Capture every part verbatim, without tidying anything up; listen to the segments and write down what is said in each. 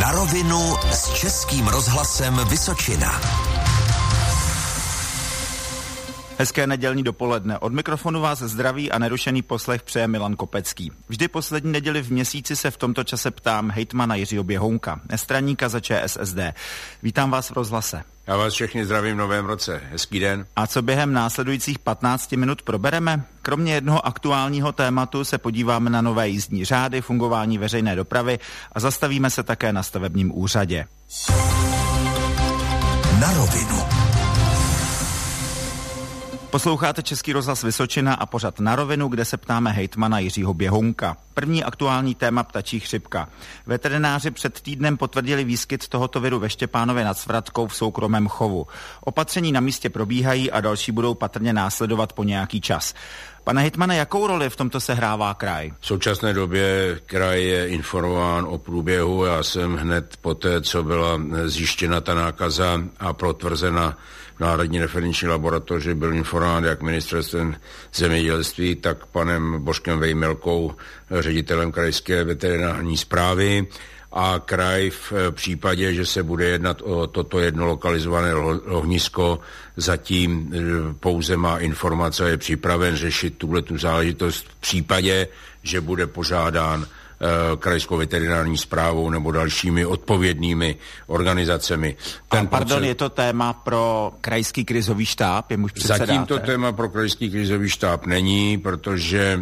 Na rovinu s Českým rozhlasem Vysočina. Hezké nedělní dopoledne. Od mikrofonu vás zdraví a nerušený poslech přeje Milan Kopecký. Vždy poslední neděli v měsíci se v tomto čase ptám hejtmana Jiřího Běhounka, nestraníka za ČSSD. Vítám vás v rozhlase. Já vás všechny zdravím v novém roce. Hezký den. A co během následujících patnácti minut probereme? Kromě jednoho aktuálního tématu se podíváme na nové jízdní řády, fungování veřejné dopravy a zastavíme se také na stavebním úřadě. Na rovinu. Posloucháte Český rozhlas Vysočina a pořad Na rovinu, kde se ptáme hejtmana Jiřího Běhounka. První aktuální téma ptačí chřipka. Veterináři před týdnem potvrdili výskyt tohoto viru ve Štěpánově nad Svratkou v soukromém chovu. Opatření na místě probíhají a další budou patrně následovat po nějaký čas. Pane hejtmane, jakou roli v tomto sehrává kraj? V současné době kraj je informován o průběhu. Já jsem hned poté, co byla zjištěna ta nákaza a protvrzena Národní referenční laboratoři, byl informován jak ministerstvem zemědělství, tak panem Božkem Vejmělkou, ředitelem krajské veterinární správy, a kraj v případě, že se bude jednat o toto jedno lokalizované ohnisko, zatím pouze má informace a je připraven řešit tuhletu záležitost v případě, že bude požádán krajskou veterinární správou nebo dalšími odpovědnými organizacemi. Ten a pardon, proces... je to téma pro krajský krizový štáb? Jemuž předsedáte? Zatím to téma pro krajský krizový štáb není, protože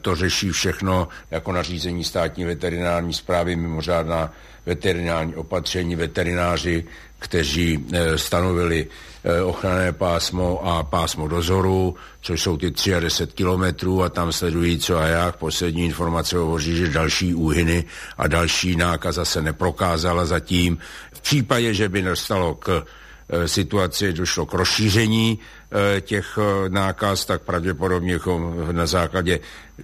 to řeší všechno jako nařízení státní veterinární správy, mimořádná veterinární opatření, veterináři, kteří stanovili ochranné pásmo a pásmo dozoru, což jsou ty deset kilometrů, a tam sledují co a jak. Poslední informace hovoří, že další úhyny a další nákaza se neprokázala zatím. V případě, že by nastalo k situaci, došlo k rozšíření těch nákaz, tak pravděpodobně na základě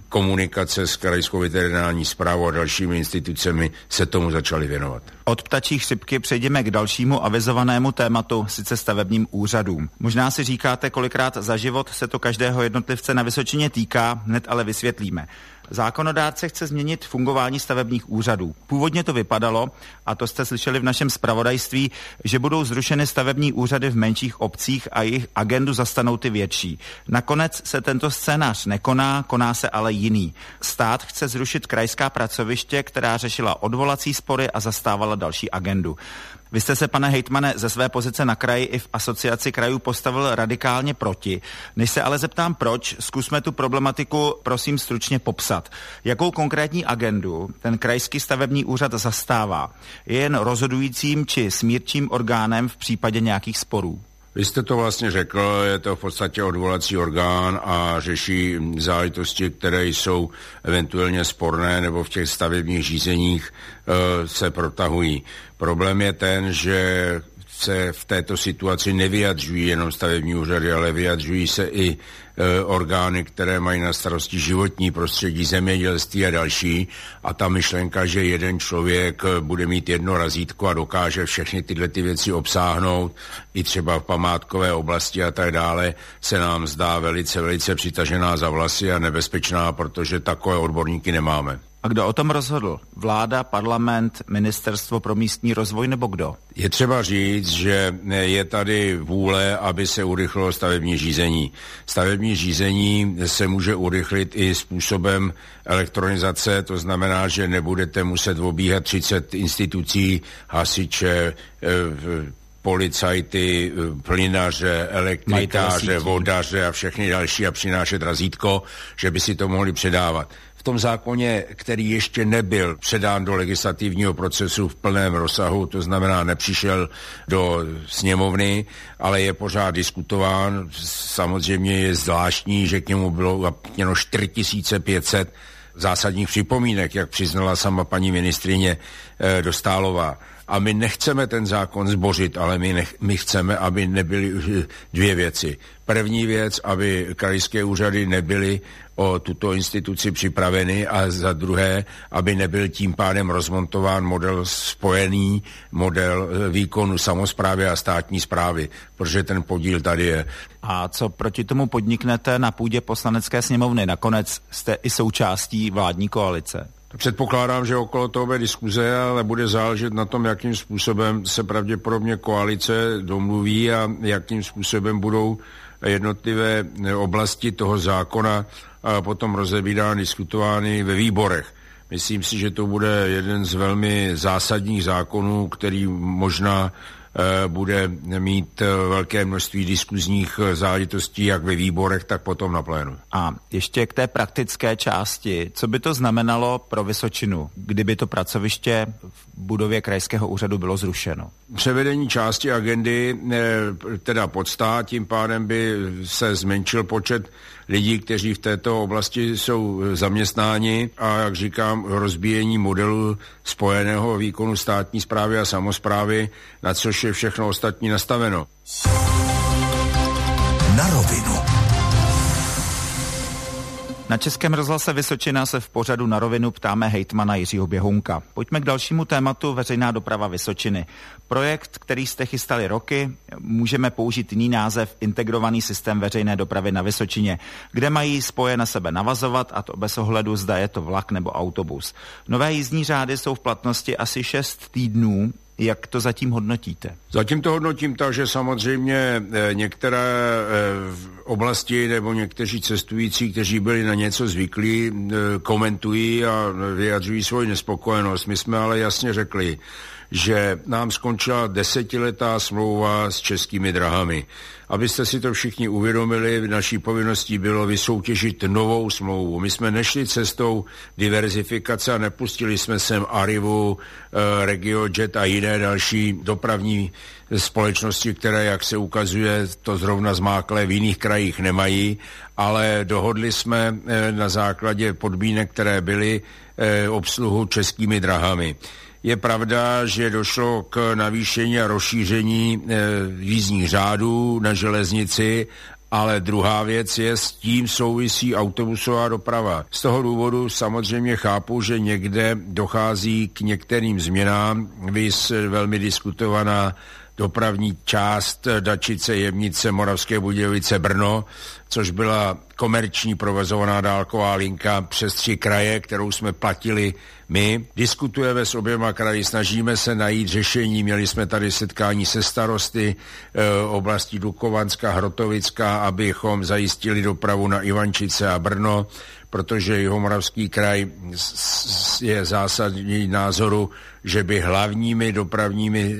komunikace s krajskou veterinární správou a dalšími institucemi se tomu začali věnovat. Od ptačí chřipky přejdeme k dalšímu avizovanému tématu, sice stavebním úřadům. Možná si říkáte, kolikrát za život se to každého jednotlivce na Vysočině týká, hned ale vysvětlíme. Zákonodárce chce změnit fungování stavebních úřadů. Původně to vypadalo, a to jste slyšeli v našem zpravodajství, že budou zrušeny stavební úřady v menších obcích a jejich agendu zastanou ty větší. Nakonec se tento scénář nekoná, koná se ale jiný. Stát chce zrušit krajská pracoviště, která řešila odvolací spory a zastávala další agendu. Vy jste se, pane hejtmane, ze své pozice na kraji i v asociaci krajů postavil radikálně proti. Než se ale zeptám proč, zkusme tu problematiku prosím stručně popsat. Jakou konkrétní agendu ten krajský stavební úřad zastává? Je jen rozhodujícím či smírčím orgánem v případě nějakých sporů? Vy jste to vlastně řekl, je to v podstatě odvolací orgán a řeší záležitosti, které jsou eventuálně sporné nebo v těch stavebních řízeních e, se protahují. Problém je ten, že se v této situaci nevyjadřují jenom stavební úřady, ale vyjadřují se i e, orgány, které mají na starosti životní prostředí, zemědělství a další. A ta myšlenka, že jeden člověk bude mít jedno razítko a dokáže všechny tyhle ty věci obsáhnout, i třeba v památkové oblasti a tak dále, se nám zdá velice, velice přitažená za vlasy a nebezpečná, protože takové odborníky nemáme. A kdo o tom rozhodl? Vláda, parlament, ministerstvo pro místní rozvoj nebo kdo? Je třeba říct, že je tady vůle, aby se urychlilo stavební řízení. Stavební řízení se může urychlit i způsobem elektronizace, to znamená, že nebudete muset obíhat třicet institucí, hasiče, policajty, plynaře, elektrikáře, vodaře a všechny další a přinášet razítko, že by si to mohli předávat. V tom zákoně, který ještě nebyl předán do legislativního procesu v plném rozsahu, to znamená nepřišel do sněmovny, ale je pořád diskutován. Samozřejmě je zvláštní, že k němu bylo uplatněno čtyři tisíce pět set zásadních připomínek, jak přiznala sama paní ministryně eh, Dostálová. A my nechceme ten zákon zbořit, ale my, nech, my chceme, aby nebyly dvě věci. První věc, aby krajské úřady nebyly o tuto instituci připraveny, a za druhé, aby nebyl tím pádem rozmontován model spojený, model výkonu samosprávy a státní správy, protože ten podíl tady je. A co proti tomu podniknete na půdě Poslanecké sněmovny? Nakonec jste i součástí vládní koalice. Předpokládám, že okolo toho bude diskuze, ale bude záležet na tom, jakým způsobem se pravděpodobně koalice domluví a jakým způsobem budou jednotlivé oblasti toho zákona potom rozebírány, diskutovány ve výborech. Myslím si, že to bude jeden z velmi zásadních zákonů, který možná bude mít velké množství diskuzních záležitostí jak ve výborech, tak potom na plénu. A ještě k té praktické části. Co by to znamenalo pro Vysočinu, kdyby to pracoviště v budově krajského úřadu bylo zrušeno? Převedení části agendy, teda pod stát, tím pádem by se zmenšil počet lidí, kteří v této oblasti jsou zaměstnáni a, jak říkám, rozbíjení modelu spojeného výkonu státní správy a samosprávy, na což je všechno ostatní nastaveno. Na rovinu. Na Českém rozhlase Vysočina se v pořadu Na rovinu ptáme hejtmana Jiřího Běhounka. Pojďme k dalšímu tématu, veřejná doprava Vysočiny. Projekt, který jste chystali roky, můžeme použít jiný název, integrovaný systém veřejné dopravy na Vysočině, kde mají spoje na sebe navazovat, a to bez ohledu, zda je to vlak nebo autobus. Nové jízdní řády jsou v platnosti asi šest týdnů. Jak to zatím hodnotíte? Zatím to hodnotím tak, že samozřejmě některé oblasti nebo někteří cestující, kteří byli na něco zvyklí, komentují a vyjadřují svoji nespokojenost. My jsme ale jasně řekli, že nám skončila desetiletá smlouva s Českými drahami. Abyste si to všichni uvědomili, naší povinností bylo vysoutěžit novou smlouvu. My jsme nešli cestou diverzifikace a nepustili jsme sem Arrivu, RegioJet a jiné další dopravní společnosti, které, jak se ukazuje, to zrovna zmáklé v jiných krajích nemají, ale dohodli jsme na základě podmínek, které byly, obsluhu Českými drahami. Je pravda, že došlo k navýšení a rozšíření jízdních řádů na železnici, ale druhá věc je, s tím souvisí autobusová doprava. Z toho důvodu samozřejmě chápu, že někde dochází k některým změnám, viz velmi diskutovaná dopravní část Dačice, Jemnice, Moravské Budějovice, Brno, což byla komerční provozovaná dálková linka přes tři kraje, kterou jsme platili my. Diskutujeme s oběma kraji, snažíme se najít řešení. Měli jsme tady setkání se starosty e, oblastí Dukovanska, Hrotovická, abychom zajistili dopravu na Ivančice a Brno, protože Jihomoravský kraj je zásadní názoru, že by hlavními dopravními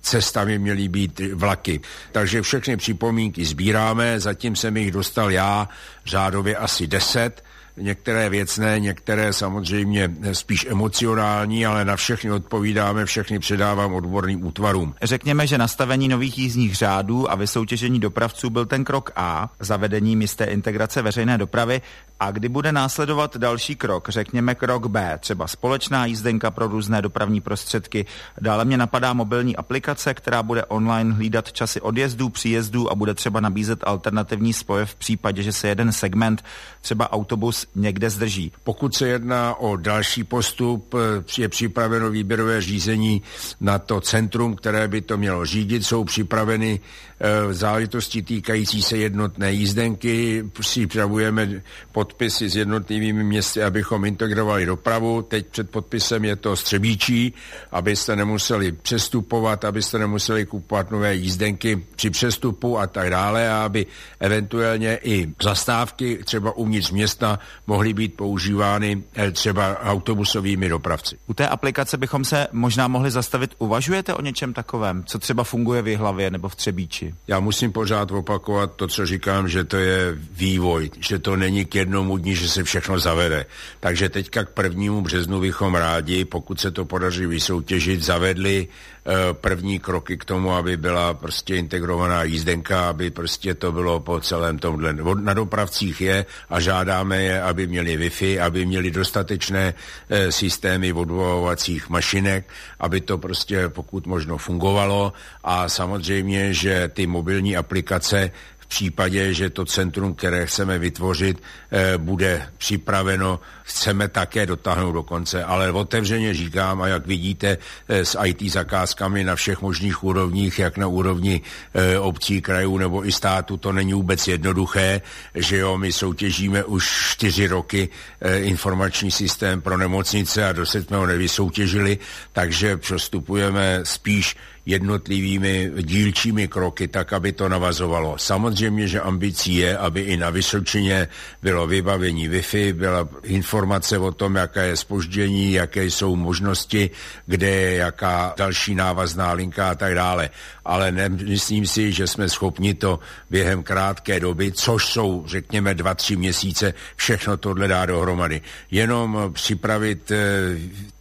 cestami měly být vlaky. Takže všechny připomínky sbíráme, zatím jsem jich dostal já řádově asi deset, některé věcné, některé samozřejmě spíš emocionální, ale na všechny odpovídáme, všechny předávám odborným útvarům. Řekněme, že nastavení nových jízdních řádů a vysoutěžení dopravců byl ten krok A, zavedení jisté integrace veřejné dopravy, a kdy bude následovat další krok, řekněme krok B, třeba společná jízdenka pro různé dopravní prostředky. Dále mě napadá mobilní aplikace, která bude online hlídat časy odjezdů, příjezdů a bude třeba nabízet alternativní spoje v případě, že se jeden segment, třeba autobus, někde zdrží. Pokud se jedná o další postup, je připraveno výběrové řízení na to centrum, které by to mělo řídit. Jsou připraveny e, záležitosti týkající se jednotné jízdenky. Připravujeme podpisy s jednotlivými městy, abychom integrovali dopravu. Teď před podpisem je to z Třebíčí, abyste nemuseli přestupovat, abyste nemuseli kupovat nové jízdenky při přestupu a tak dále, a aby eventuálně i zastávky třeba uvnitř města mohly být používány třeba autobusovými dopravci. U té aplikace bychom se možná mohli zastavit. Uvažujete o něčem takovém, co třeba funguje v Jihlavě nebo v Třebíči? Já musím pořád opakovat to, co říkám, že to je vývoj, že to není k jednomu dní, že se všechno zavede. Takže teďka k prvnímu březnu bychom rádi, pokud se to podaří vysoutěžit, zavedli první kroky k tomu, aby byla prostě integrovaná jízdenka, aby prostě to bylo po celém tomhle. Na dopravcích je a žádáme je, aby měli Wi-Fi, aby měli dostatečné e, systémy odvohovacích mašinek, aby to prostě pokud možno fungovalo, a samozřejmě, že ty mobilní aplikace v případě, že to centrum, které chceme vytvořit, bude připraveno, chceme také dotáhnout do konce. Ale otevřeně říkám, a jak vidíte s í té zakázkami na všech možných úrovních, jak na úrovni obcí, krajů nebo i státu, to není vůbec jednoduché, že jo, my soutěžíme už čtyři roky informační systém pro nemocnice a dosud jsme ho nevysoutěžili, takže přestupujeme spíš jednotlivými dílčími kroky, tak, aby to navazovalo. Samozřejmě, že ambicí je, aby i na Vysočině bylo vybavení Wi-Fi, byla informace o tom, jaké je zpoždění, jaké jsou možnosti, kde je jaká další návazná linka a tak dále. Ale nemyslím si, že jsme schopni to během krátké doby, což jsou, řekněme, dva, tři měsíce, všechno tohle dá dohromady. Jenom připravit eh,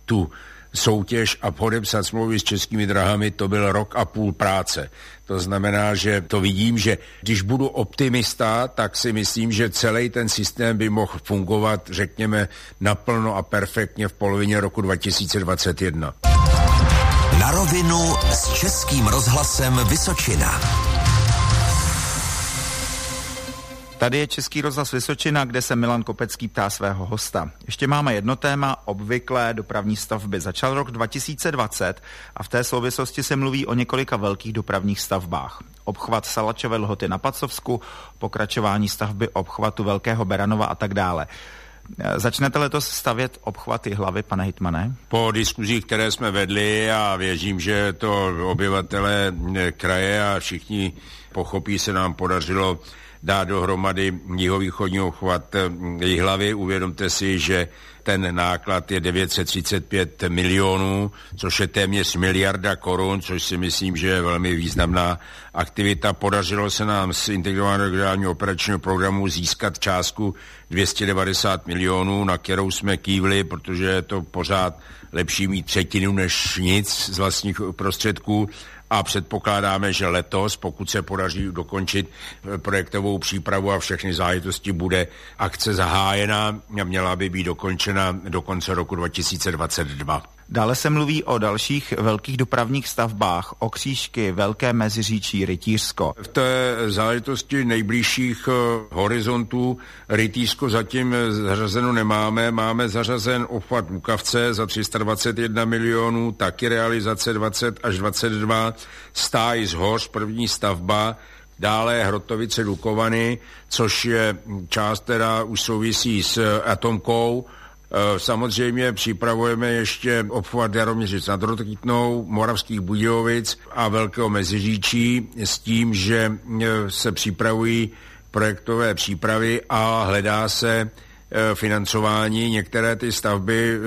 tu soutěž a podepsat smlouvy s Českými dráhami, to byl rok a půl práce. To znamená, že to vidím, že když budu optimista, tak si myslím, že celý ten systém by mohl fungovat, řekněme, naplno a perfektně v polovině roku dva tisíce dvacet jedna. Na rovinu s Českým rozhlasem Vysočina. Tady je Český rozhlas Vysočina, kde se Milan Kopecký ptá svého hosta. Ještě máme jedno téma, obvyklé dopravní stavby. Začal rok dva tisíce dvacet a v té souvislosti se mluví o několika velkých dopravních stavbách. Obchvat Salačové lhoty na Pacovsku, pokračování stavby obchvatu Velkého Beranova a tak dále. Začnete letos stavět obchvat Jihlavy, pane hejtmane? Po diskuzích, které jsme vedli, a věřím, že to obyvatelé kraje a všichni pochopí, se nám podařilo dá dohromady jihovýchodní obchvat Jihlavy. Uvědomte si, že ten náklad je devět set třicet pět milionů, což je téměř miliarda korun, což si myslím, že je velmi významná aktivita. Podařilo se nám z integrovaného regionálního operačního programu získat částku dvě stě devadesát milionů, na kterou jsme kývli, protože je to pořád lepší mít třetinu než nic z vlastních prostředků. A předpokládáme, že letos, pokud se podaří dokončit projektovou přípravu a všechny záležitosti, bude akce zahájena a měla by být dokončena do konce roku dva tisíce dvacet dva. Dále se mluví o dalších velkých dopravních stavbách, o Křížky, Velké Meziříčí, Rytířsko. V té záležitosti nejbližších horizontů Rytířsko zatím zařazeno nemáme. Máme zařazen obchvat Lukavce za tři sta dvacet jedna milionů, taky realizace dvacet až dvacet dva, Stáj z hoř, první stavba, dále Hrotovice-Dukovany, což je část, která už souvisí s atomkou. Samozřejmě připravujeme ještě obchvat Jaroměřic nad Drodkytnou, Moravských Budějovic a Velkého Meziříčí s tím, že se připravují projektové přípravy a hledá se financování. Některé ty stavby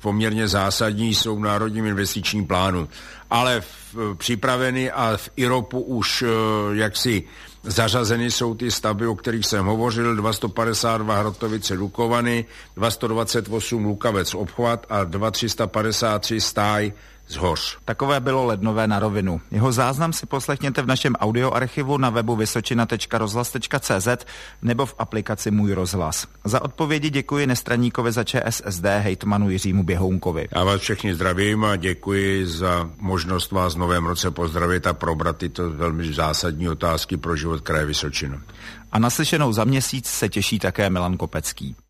poměrně zásadní jsou v Národním investičním plánu, ale připraveny a v IROPu už jaksi zařazeny jsou ty stavby, o kterých jsem hovořil, dvě stě padesát dva Hrotovice-Dukovany, dvě stě dvacet osm Lukavec obchvat a dvě stě tři sta padesát tři Stáj z hoř. Takové bylo lednové na rovinu. Jeho záznam si poslechněte v našem audioarchivu na webu vysočina tečka rozhlas tečka cé zet nebo v aplikaci Můj rozhlas. Za odpovědi děkuji nestraníkovi za ČSSD hejtmanu Jiřímu Běhounkovi. Já vás všechny zdravím a děkuji za možnost vás v novém roce pozdravit a probrat tyto velmi zásadní otázky pro život kraje Vysočina. A naslyšenou za měsíc se těší také Milan Kopecký.